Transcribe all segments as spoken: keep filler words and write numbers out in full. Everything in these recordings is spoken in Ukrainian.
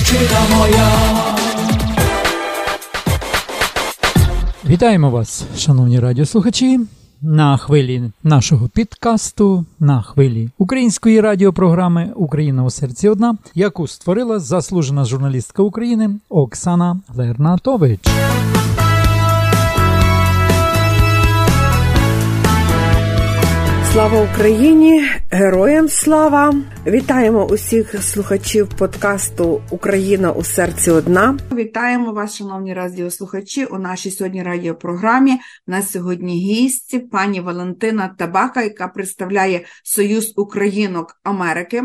батьківщина моя. Вітаємо вас, шановні радіослухачі, на хвилі нашого підкасту, на хвилі української радіопрограми «Україна у серці одна», яку створила заслужена журналістка України Оксана Лернатович. Слава Україні! Героям слава! Вітаємо усіх слухачів подкасту «Україна у серці одна». Вітаємо вас, шановні радіослухачі, у нашій сьогодні радіопрограмі. У нас сьогодні гість пані Валентина Табака, яка представляє Союз Українок Америки.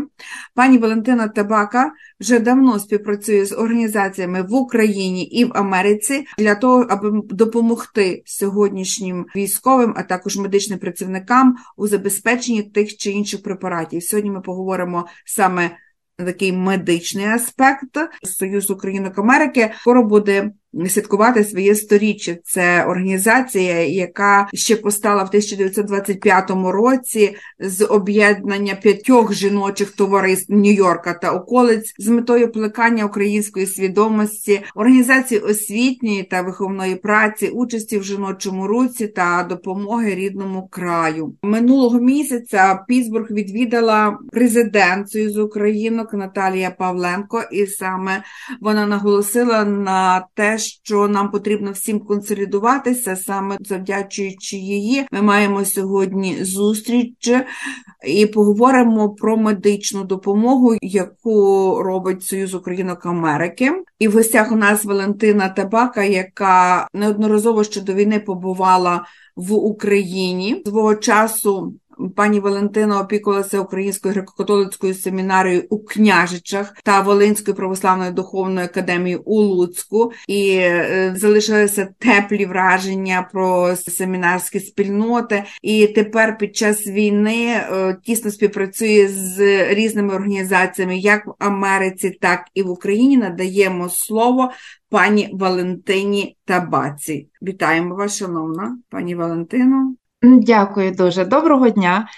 Пані Валентина Табака вже давно співпрацює з організаціями в Україні і в Америці для того, аби допомогти сьогоднішнім військовим, а також медичним працівникам у забезпеченні тих чи інших препаратів. Сьогодні ми поговоримо саме на такий медичний аспект. Союз Українок Америки скоро буде святкувати своє сторіччя. Це організація, яка ще постала в тисяча дев'ятсот двадцять п'ятому році з об'єднання п'ятьох жіночих товариств Нью-Йорка та околиць з метою плекання української свідомості, організації освітньої та виховної праці, участі в жіночому русі та допомоги рідному краю. Минулого місяця Піттсбург відвідала президент Союзу Українок Наталія Павленко, і саме вона наголосила на те, що нам потрібно всім консолідуватися, саме завдячуючи її. Ми маємо сьогодні зустріч і поговоримо про медичну допомогу, яку робить Союз Українок Америки. І в гостях у нас Валентина Табака, яка неодноразово ще до війни побувала в Україні. Свого часу пані Валентина опікувалася Українською греко-католицькою семінарією у Княжичах та Волинською православною духовною академією у Луцьку. І залишилися теплі враження про семінарські спільноти. І тепер під час війни тісно співпрацює з різними організаціями, як в Америці, так і в Україні. Надаємо слово пані Валентині Табаці. Вітаємо вас, шановна пані Валентино. Дякую дуже. Доброго дня.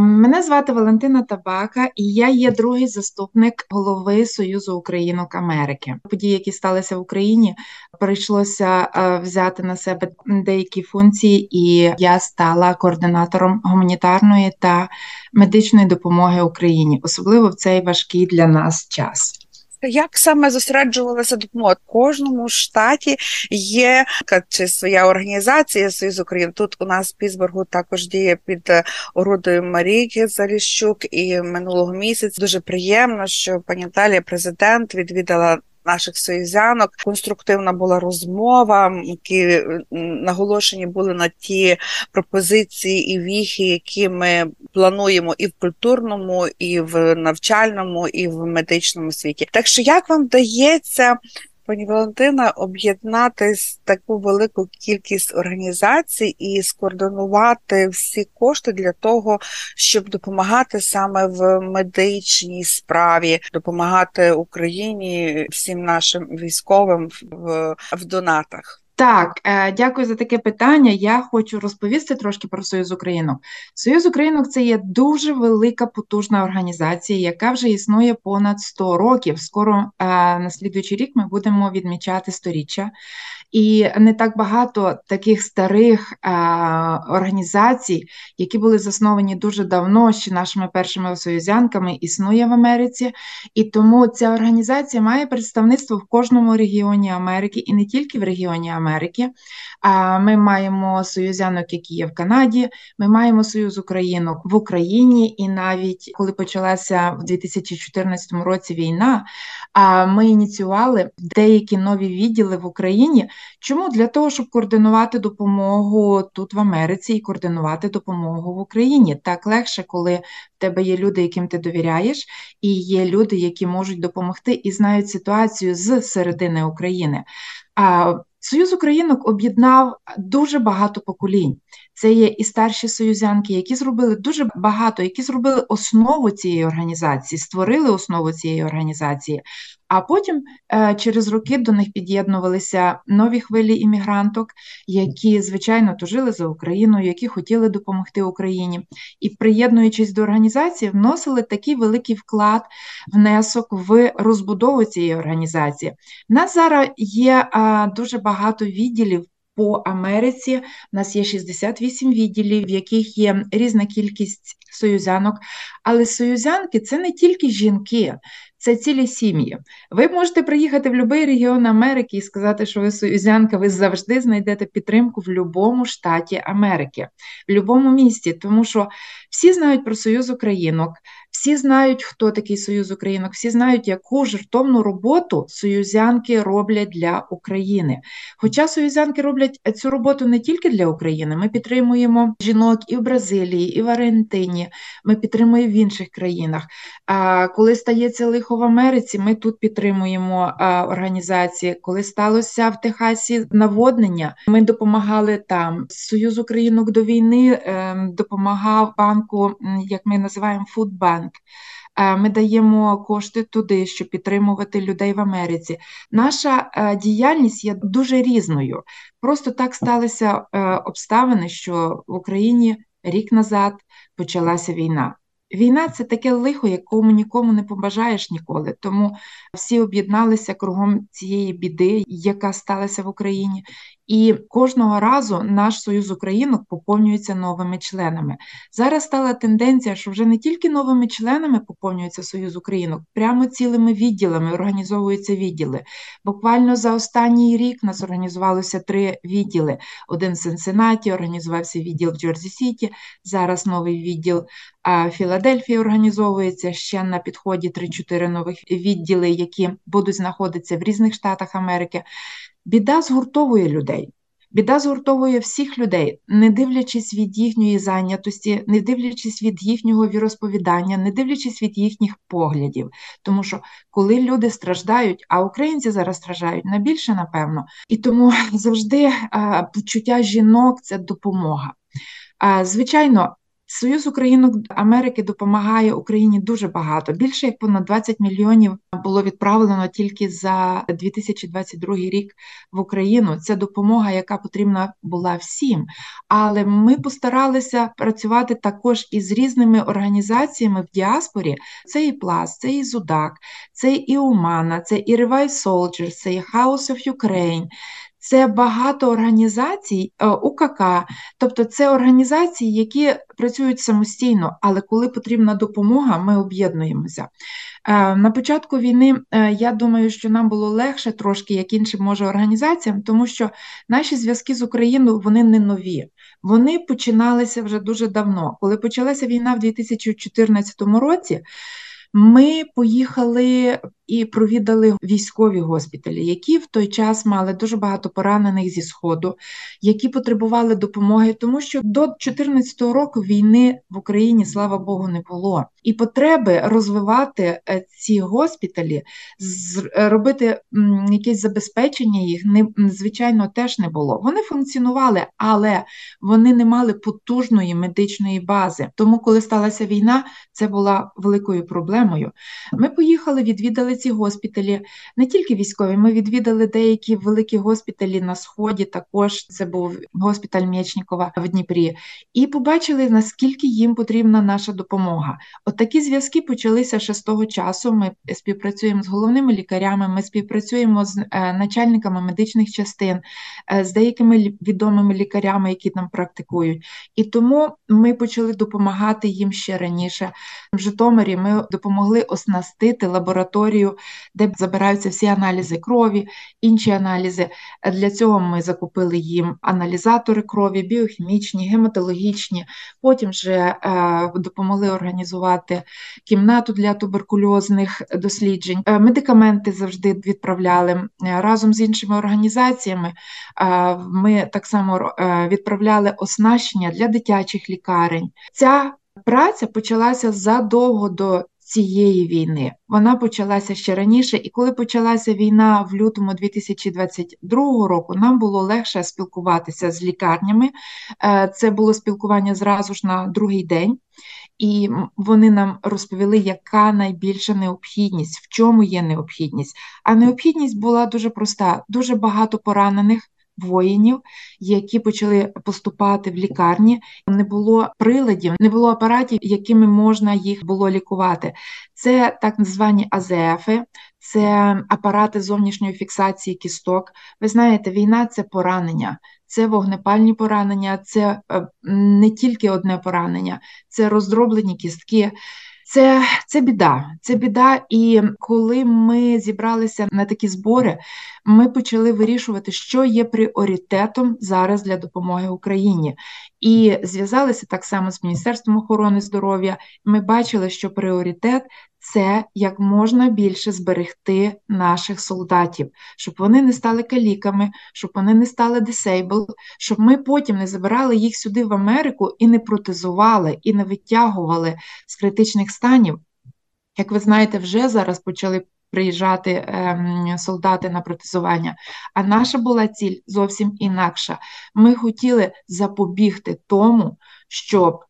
Мене звати Валентина Табака, і я є другий заступник голови Союзу Українок Америки. Події, які сталися в Україні, прийшлося взяти на себе деякі функції, і я стала координатором гуманітарної та медичної допомоги Україні, особливо в цей важкий для нас час. Як саме зосереджувалася допомога? В кожному штаті є чи своя організація Союз України. Тут у нас в Піттсбургу також діє під орудою Марії Залещук. І минулого місяця дуже приємно, що пані Наталія, президент, відвідала наших союзянок. Конструктивна була розмова, які наголошені були на ті пропозиції і віхи, які ми плануємо і в культурному, і в навчальному, і в медичному світі. Так що як вам вдається, пані Валентина, об'єднати таку велику кількість організацій і скоординувати всі кошти для того, щоб допомагати саме в медичній справі, допомагати Україні, всім нашим військовим в, в донатах? Так, дякую за таке питання. Я хочу розповісти трошки про Союз Українок. Союз Українок – це є дуже велика, потужна організація, яка вже існує понад сто років. Скоро, на слідуючий рік, ми будемо відмічати сторіччя. І не так багато таких старих організацій, які були засновані дуже давно, ще нашими першими союзянками, існує в Америці. І тому ця організація має представництво в кожному регіоні Америки, і не тільки в регіоні Америки. Америки. Ми маємо союзянок, які є в Канаді, ми маємо Союз Українок в Україні, і навіть коли почалася в дві тисячі чотирнадцятому році війна, ми ініціювали деякі нові відділи в Україні. Чому? Для того, щоб координувати допомогу тут в Америці і координувати допомогу в Україні. Так легше, коли в тебе є люди, яким ти довіряєш, і є люди, які можуть допомогти і знають ситуацію з середини України. Союз Українок об'єднав дуже багато поколінь. Це є і старші союзянки, які зробили дуже багато, які зробили основу цієї організації, створили основу цієї організації. А потім через роки до них під'єднувалися нові хвилі іммігранток, які, звичайно, тужили за Україною, які хотіли допомогти Україні. І, приєднуючись до організації, вносили такий великий вклад, внесок в розбудову цієї організації. У нас зараз є дуже багато відділів по Америці. У нас є шістдесят вісім відділів, в яких є різна кількість союзянок. Але союзянки – це не тільки жінки, це цілі сім'ї. Ви можете приїхати в будь-який регіон Америки і сказати, що ви союзянка, ви завжди знайдете підтримку в будь-якому штаті Америки, в будь-якому місті, тому що всі знають про Союз Українок, всі знають, хто такий Союз Українок, всі знають, яку жертовну роботу союзянки роблять для України. Хоча союзянки роблять цю роботу не тільки для України, ми підтримуємо жінок і в Бразилії, і в Аргентині, ми підтримуємо в інших країнах. Коли стається лихо в Америці, ми тут підтримуємо а, організації. Коли сталося в Техасі наводнення, ми допомагали там. Союз Українок до війни е, допомагав банку, як ми називаємо, фудбанк. Е, ми даємо кошти туди, щоб підтримувати людей в Америці. Наша е, діяльність є дуже різною. Просто так сталися е, обставини, що в Україні рік назад почалася війна. Війна – це таке лихо, якому нікому не побажаєш ніколи, тому всі об'єдналися кругом цієї біди, яка сталася в Україні, і кожного разу наш Союз Українок поповнюється новими членами. Зараз стала тенденція, що вже не тільки новими членами поповнюється Союз Українок, прямо цілими відділами організовуються відділи. Буквально за останній рік нас організувалося три відділи. Один в Сенсенаті, організувався відділ в Джорджі-Сіті, зараз новий відділ в Філадельфії організовується, ще на підході три-чотири нових відділи, які будуть знаходитися в різних штатах Америки. Біда згуртовує людей, біда згуртовує всіх людей, не дивлячись від їхньої зайнятості, не дивлячись від їхнього віросповідання, не дивлячись від їхніх поглядів. Тому що коли люди страждають, а українці зараз страждають найбільше, напевно, і тому завжди а, почуття жінок – це допомога. А, звичайно, Союз Українок Америки допомагає Україні дуже багато. Більше як понад двадцять мільйонів було відправлено тільки за дві тисячі двадцять другий рік в Україну. Це допомога, яка потрібна була всім. Але ми постаралися працювати також із різними організаціями в діаспорі. Це і Пласт, це і Зудак, це і Умана, це і Revive Soldier, це і House of Ukraine. Це багато організацій, У К К, тобто це організації, які працюють самостійно, але коли потрібна допомога, ми об'єднуємося. На початку війни, я думаю, що нам було легше трошки, як іншим, може, організаціям, тому що наші зв'язки з Україною, вони не нові. Вони починалися вже дуже давно. Коли почалася війна в дві тисячі чотирнадцятому році, ми поїхали і провідали військові госпіталі, які в той час мали дуже багато поранених зі Сходу, які потребували допомоги, тому що до дві тисячі чотирнадцятого року війни в Україні, слава Богу, не було. І потреби розвивати ці госпіталі, робити якесь забезпечення їх, звичайно, теж не було. Вони функціонували, але вони не мали потужної медичної бази. Тому, коли сталася війна, це була великою проблемою. Ми поїхали, відвідали ці госпіталі, не тільки військові, ми відвідали деякі великі госпіталі на Сході, також це був госпіталь Мєчнікова в Дніпрі, і побачили, наскільки їм потрібна наша допомога. От такі зв'язки почалися ще з того часу, ми співпрацюємо з головними лікарями, ми співпрацюємо з начальниками медичних частин, з деякими відомими лікарями, які там практикують, і тому ми почали допомагати їм ще раніше. В Житомирі ми допомогли оснастити лабораторію, де забираються всі аналізи крові, інші аналізи. Для цього ми закупили їм аналізатори крові, біохімічні, гематологічні. Потім вже допомогли організувати кімнату для туберкульозних досліджень. Медикаменти завжди відправляли разом з іншими організаціями. Ми так само відправляли оснащення для дитячих лікарень. Ця праця почалася задовго до цієї війни. Вона почалася ще раніше, і коли почалася війна в лютому дві тисячі двадцять другого року, нам було легше спілкуватися з лікарнями. Це було спілкування зразу ж на другий день. і вони нам розповіли, яка найбільша необхідність, в чому є необхідність. А необхідність була дуже проста. Дуже багато поранених воїнів, які почали поступати в лікарні. Не було приладів, не було апаратів, якими можна їх було лікувати. Це так звані АЗФи, це апарати зовнішньої фіксації кісток. Ви знаєте, війна – це поранення. Це вогнепальні поранення, це не тільки одне поранення, це роздроблені кістки. Це, це біда, це біда, і коли ми зібралися на такі збори, ми почали вирішувати, що є пріоритетом зараз для допомоги Україні. І зв'язалися так само з Міністерством охорони здоров'я, ми бачили, що пріоритет – це як можна більше зберегти наших солдатів, щоб вони не стали каліками, щоб вони не стали disabled, щоб ми потім не забирали їх сюди в Америку і не протезували, і не витягували з критичних станів. Як ви знаєте, вже зараз почали приїжджати е, солдати на протезування. А наша була ціль зовсім інакша. Ми хотіли запобігти тому, щоб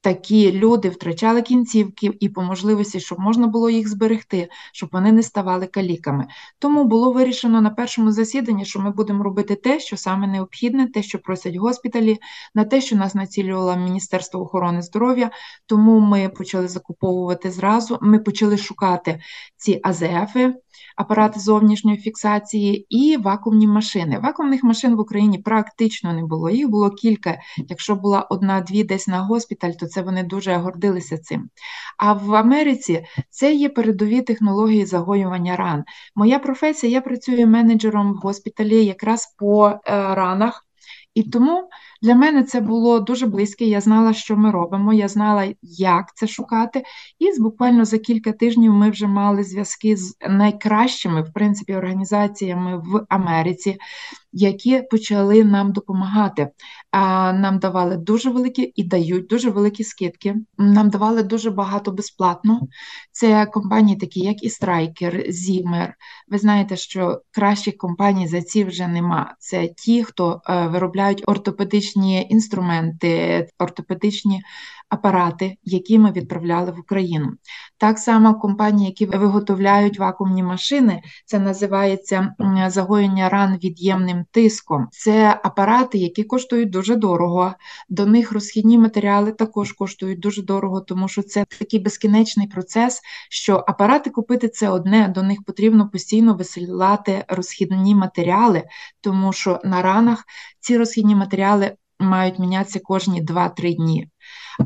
такі люди втрачали кінцівки і по можливості, щоб можна було їх зберегти, щоб вони не ставали каліками. Тому було вирішено на першому засіданні, що ми будемо робити те, що саме необхідне, те, що просять госпіталі, на те, що нас націлювало Міністерство охорони здоров'я. Тому ми почали закуповувати зразу, ми почали шукати ці АЗФи, апарати зовнішньої фіксації і вакуумні машини. Вакуумних машин в Україні практично не було, їх було кілька. Якщо була одна-дві десь на госпіталь, то це вони дуже гордилися цим. А в Америці це є передові технології загоювання ран. Моя професія, я працюю менеджером в госпіталі якраз по е, ранах. І тому для мене це було дуже близьке, я знала, що ми робимо, я знала, як це шукати. І буквально за кілька тижнів ми вже мали зв'язки з найкращими, в принципі, організаціями в Америці, які почали нам допомагати. Нам давали дуже великі і дають дуже великі скидки. Нам давали дуже багато безплатно. Це компанії такі, як і Stryker, Zimmer. Ви знаєте, що кращих компаній за ці вже нема. Це ті, хто виробляють ортопедичні інструменти, ортопедичні апарати, які ми відправляли в Україну. Так само компанії, які виготовляють вакуумні машини, це називається загоєння ран від'ємним тиском. Це апарати, які коштують дуже дорого, до них розхідні матеріали також коштують дуже дорого, тому що це такий безкінечний процес, що апарати купити – це одне, до них потрібно постійно висилати розхідні матеріали, тому що на ранах ці розхідні матеріали мають мінятися кожні два-три дні.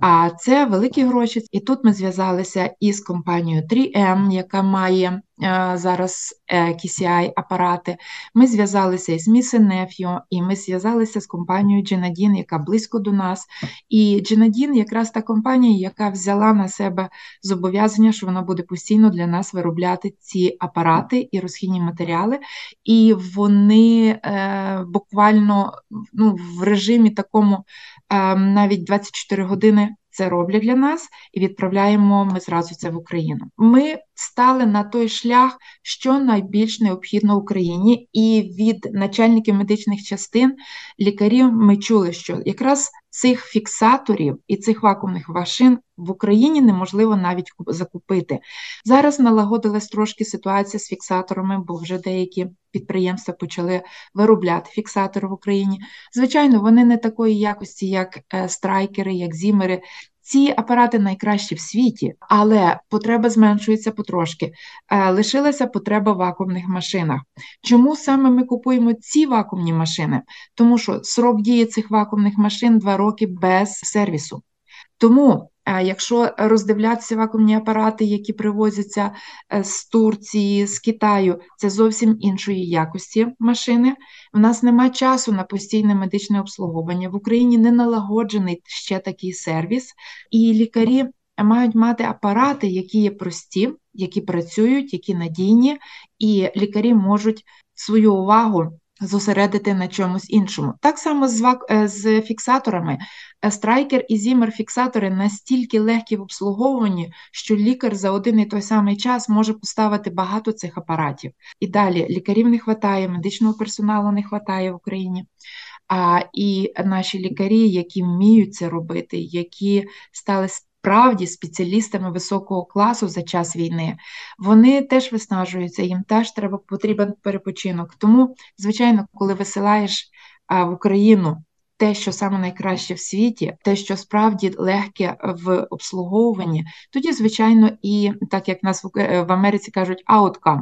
А це великі гроші. І тут ми зв'язалися із компанією три Ем, яка має е, зараз е, Кей Сі Ай-апарати. Ми зв'язалися із Міс Енефіо, і ми зв'язалися з компанією Genadin, яка близько до нас. І Genadin якраз та компанія, яка взяла на себе зобов'язання, що вона буде постійно для нас виробляти ці апарати і розхідні матеріали. І вони е, буквально ну, в режимі такому е, навіть двадцять чотири години це роблять для нас, і відправляємо ми зразу це в Україну. Ми стали на той шлях, що найбільш необхідно Україні, і від начальників медичних частин, лікарів ми чули, що якраз цих фіксаторів і цих вакуумних машин в Україні неможливо навіть закупити. Зараз налагодилась трошки ситуація з фіксаторами, бо вже деякі підприємства почали виробляти фіксатори в Україні. Звичайно, вони не такої якості, як Страйкери, як Зімери. Ці апарати найкращі в світі, але потреба зменшується потрошки. Лишилася потреба в вакуумних машинах. Чому саме ми купуємо ці вакуумні машини? Тому що срок дії цих вакуумних машин два роки без сервісу. Тому, якщо роздивлятися вакуумні апарати, які привозяться з Турції, з Китаю, це зовсім іншої якості машини. У нас немає часу на постійне медичне обслуговування. В Україні не налагоджений ще такий сервіс. І лікарі мають мати апарати, які є прості, які працюють, які надійні, і лікарі можуть свою увагу зосередити на чомусь іншому. Так само з, вак... з фіксаторами. Страйкер і Зімер фіксатори настільки легкі в обслуговуванні, що лікар за один і той самий час може поставити багато цих апаратів. І далі лікарів не вистачає, медичного персоналу не вистачає в Україні. А і наші лікарі, які вміють це робити, які стали справді спеціалістами високого класу за час війни, вони теж виснажуються, їм теж треба, потрібен перепочинок. Тому, звичайно, коли висилаєш а, в Україну те, що саме найкраще в світі, те, що справді легке в обслуговуванні, тоді, звичайно, і так як нас в Америці кажуть outcome,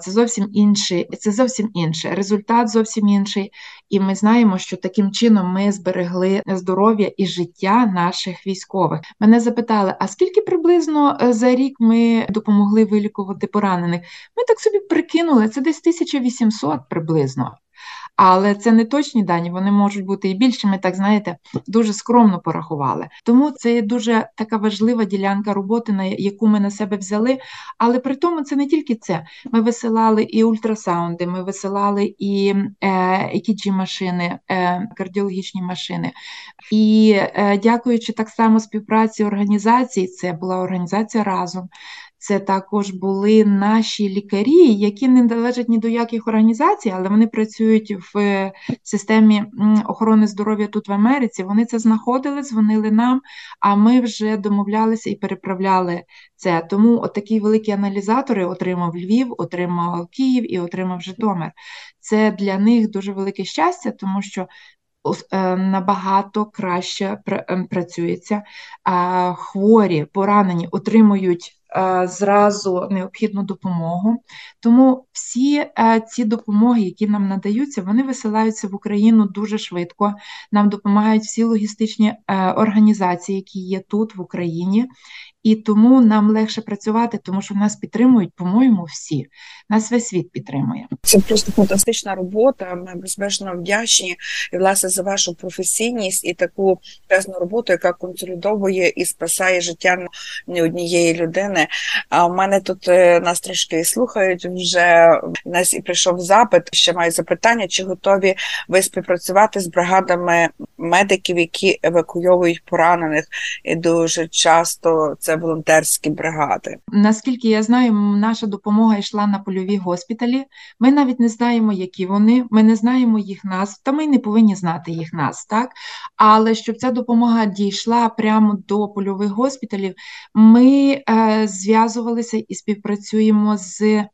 це зовсім інший, це зовсім інше, результат зовсім інший, і ми знаємо, що таким чином ми зберегли здоров'я і життя наших військових. Мене запитали, а скільки приблизно за рік ми допомогли вилікувати поранених? Ми так собі прикинули, це десь тисяча вісімсот приблизно. Але це не точні дані, вони можуть бути і більшими, так знаєте, дуже скромно порахували. Тому це дуже така важлива ділянка роботи, на яку ми на себе взяли, але при тому це не тільки це. Ми висилали і ультрасаунди, ми висилали і і кі джі-машини, е, кардіологічні машини. І е, дякуючи так само співпраці організацій, це була організація «Разум», це також були наші лікарі, які не належать ні до яких організацій, але вони працюють в системі охорони здоров'я тут в Америці. Вони це знаходили, дзвонили нам, а ми вже домовлялися і переправляли це. Тому от такі великі аналізатори отримав Львів, отримав Київ і отримав Житомир. Це для них дуже велике щастя, тому що набагато краще працюється. Хворі, поранені отримують зразу необхідну допомогу. Тому всі ці допомоги, які нам надаються, вони висилаються в Україну дуже швидко. Нам допомагають всі логістичні організації, які є тут, в Україні. І тому нам легше працювати, тому що нас підтримують, по-моєму, всі. Нас весь світ підтримує. Це просто фантастична робота. Ми безмежно вдячні, і, власне, за вашу професійність і таку чесну роботу, яка консолідовує і спасає життя не однієї людини. А в мене тут нас трішки слухають вже. У нас і прийшов запит, ще маю запитання, чи готові ви співпрацювати з бригадами медиків, які евакуйовують поранених. І дуже часто це волонтерські бригади. Наскільки я знаю, наша допомога йшла на польові госпіталі. Ми навіть не знаємо, які вони, ми не знаємо їх назв, та ми не повинні знати їх назв, так? Але щоб ця допомога дійшла прямо до польових госпіталів, ми е, зв'язувалися і співпрацюємо з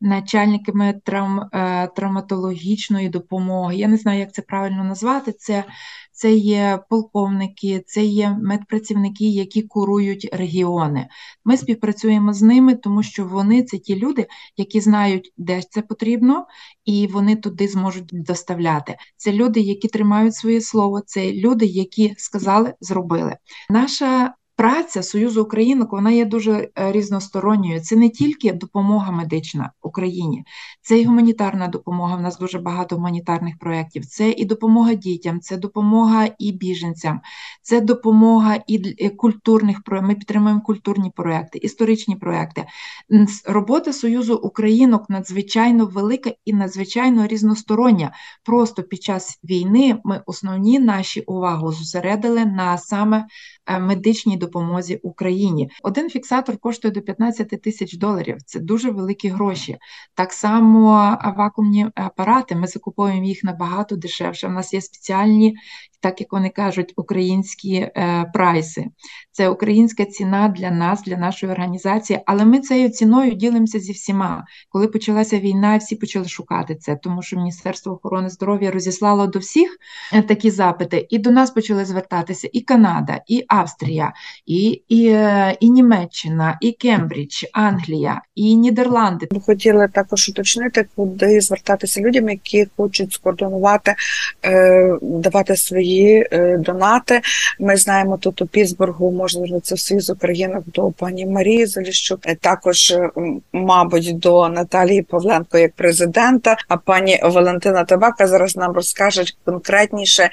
начальниками травм, е, травматологічної допомоги. Я не знаю, як це правильно назвати, це Це є полковники, це є медпрацівники, які курують регіони. Ми співпрацюємо з ними, тому що вони – це ті люди, які знають, де це потрібно, і вони туди зможуть доставляти. Це люди, які тримають своє слово, це люди, які сказали, зробили. Наша праця Союзу Українок, вона є дуже різносторонньою. Це не тільки допомога медична Україні, це і гуманітарна допомога, в нас дуже багато гуманітарних проєктів, це і допомога дітям, це допомога і біженцям, це допомога і культурних, ми підтримуємо культурні проєкти, історичні проєкти. Робота Союзу Українок надзвичайно велика і надзвичайно різностороння. Просто під час війни ми основні наші увагу зосередили на саме медичній допомозі Україні. Один фіксатор коштує до п'ятнадцять тисяч доларів. Це дуже великі гроші. Так само вакуумні апарати, ми закуповуємо їх набагато дешевше. У нас є спеціальні, так як вони кажуть, українські е, прайси. Це українська ціна для нас, для нашої організації, але ми цією ціною ділимося зі всіма. Коли почалася війна, всі почали шукати це, тому що Міністерство охорони здоров'я розіслало до всіх такі запити, і до нас почали звертатися і Канада, і Австрія, І, і, і Німеччина, і Кембридж, Англія, і Нідерланди. Ми хотіли також уточнити, куди звертатися людям, які хочуть скоординувати, давати свої донати. Ми знаємо, тут у Пітсбургу можна звернутися в Союз Українок до пані Марії Залещук, також, мабуть, до Наталії Павленко як президента, а пані Валентина Табака зараз нам розкаже конкретніше,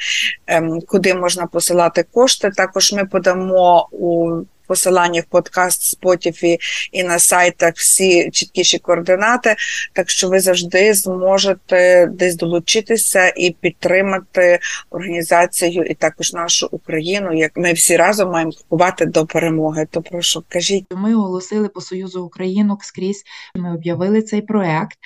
куди можна посилати кошти. Також ми подамо у посиланнях подкаст, Spotify і на сайтах всі чіткіші координати, так що ви завжди зможете десь долучитися і підтримати організацію і також нашу Україну, як ми всі разом маємо купувати до перемоги. То прошу, кажіть. Ми оголосили по Союзу Українок скрізь, ми об'явили цей проект.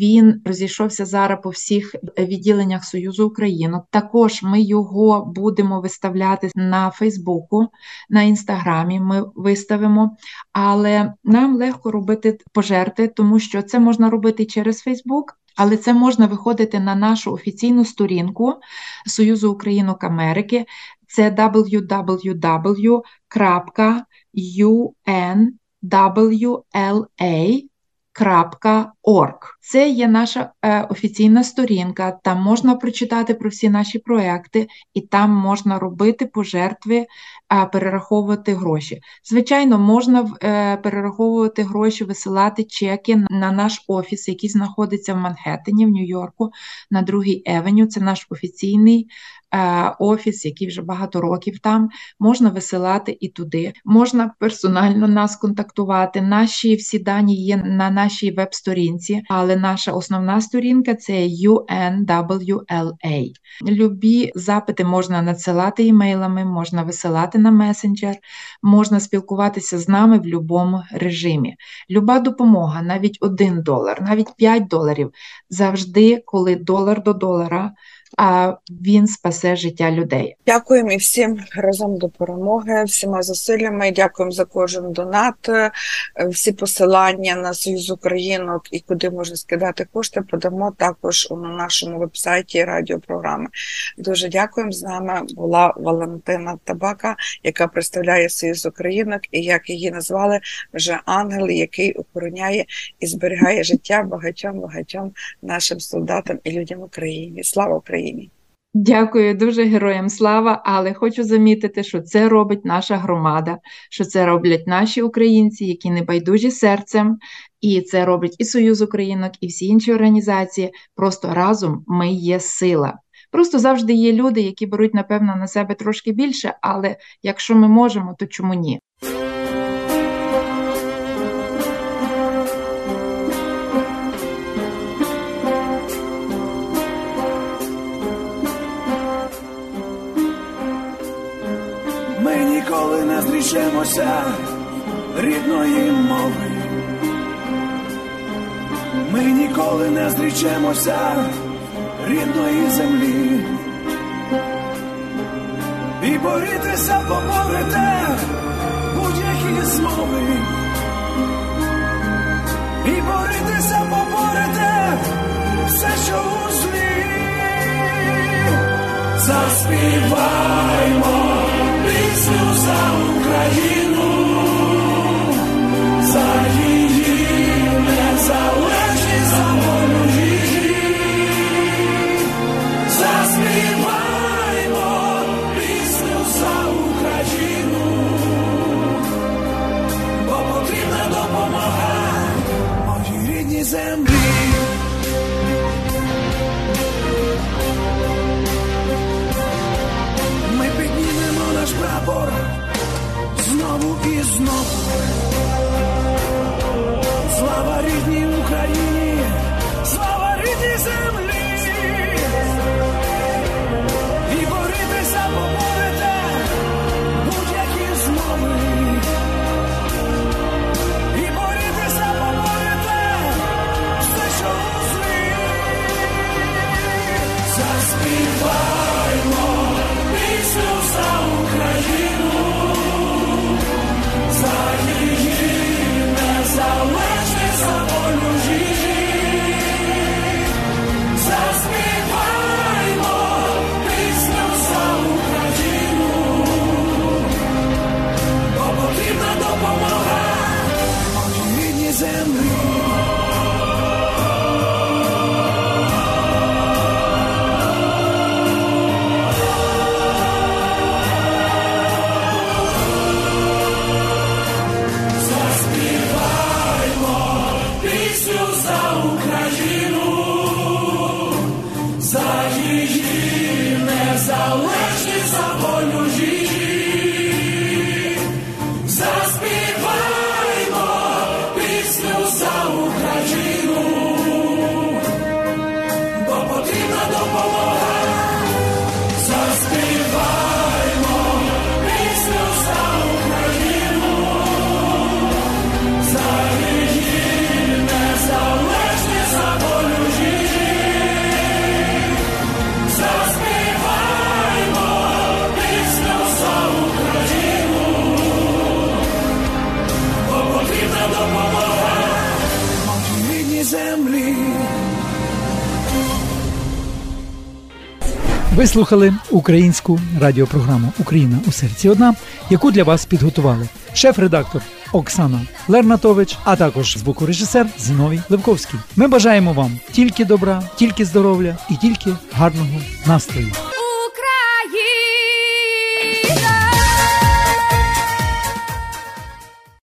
Він розійшовся зараз по всіх відділеннях Союзу Українок. Також ми його будемо виставляти на Фейсбуку, на Інстаграмі ми виставимо, але нам легко робити пожертви, тому що це можна робити через Фейсбук, але це можна виходити на нашу офіційну сторінку Союзу Українок Америки. Це дабл ю дабл ю дабл ю крапка ю ен дабл ю ел ей крапка орг. Це є наша е, офіційна сторінка, там можна прочитати про всі наші проекти, і там можна робити пожертви, е, перераховувати гроші. Звичайно, можна е, перераховувати гроші, висилати чеки на наш офіс, який знаходиться в Манхеттені, в Нью-Йорку, на другій Евеню. Це наш офіційний е, офіс, який вже багато років там. Можна висилати і туди. Можна персонально нас контактувати. Наші всі дані є на нашій веб-сторінці, але наша основна сторінка – це ю ен дабл ю ел ей. Любі запити можна надсилати імейлами, можна висилати на месенджер, можна спілкуватися з нами в будь-якому режимі. Люба допомога, навіть один долар, навіть п'ять доларів, завжди, коли долар до долара, а він спасе життя людей. Дякуємо і всім разом до перемоги, всіма зусиллями. Дякуємо за кожен донат. Всі посилання на Союз Українок і куди можна скидати кошти, подамо також на нашому вебсайті радіопрограми. Дуже дякуємо. З нами була Валентина Табака, яка представляє Союз Українок і, як її назвали, вже ангел, який охороняє і зберігає життя багатьом-багатьом нашим солдатам і людям України. Слава Україні! Дякую дуже, героям слава, але хочу замітити, що це робить наша громада, що це роблять наші українці, які не байдужі серцем, і це робить і Союз Українок, і всі інші організації. Просто разом ми є сила. Просто завжди є люди, які беруть, напевно, на себе трошки більше, але якщо ми можемо, то чому ні? Зрічемося рідної мови, ми ніколи не зрічемося рідної землі, і борітеся, поборете будь-які змови, і борітеся, поборете все, що у злі. Заспіваймо пісню за Україну, за її незалежність, за волю її. Заспіваймо пісню за Україну, бо потрібна допомога моїй рідній землі. Наш прапор знову і знову. Слава рідній Україні, слава рідній землі. І борітеся, поборете будь-які змови. І борітеся, поборете все, що у злі. Заспіваймо пісню за Україну, за її незалежність, за волю її. Заспіваймо пісню за Україну, бо потрібна допомога моїй рідній землі. Залежність, за волю її. Ви слухали українську радіопрограму «Україна у серці одна», яку для вас підготували шеф-редактор Оксана Лернатович, а також звукорежисер Зиновій Левковський. Ми бажаємо вам тільки добра, тільки здоров'я і тільки гарного настрою.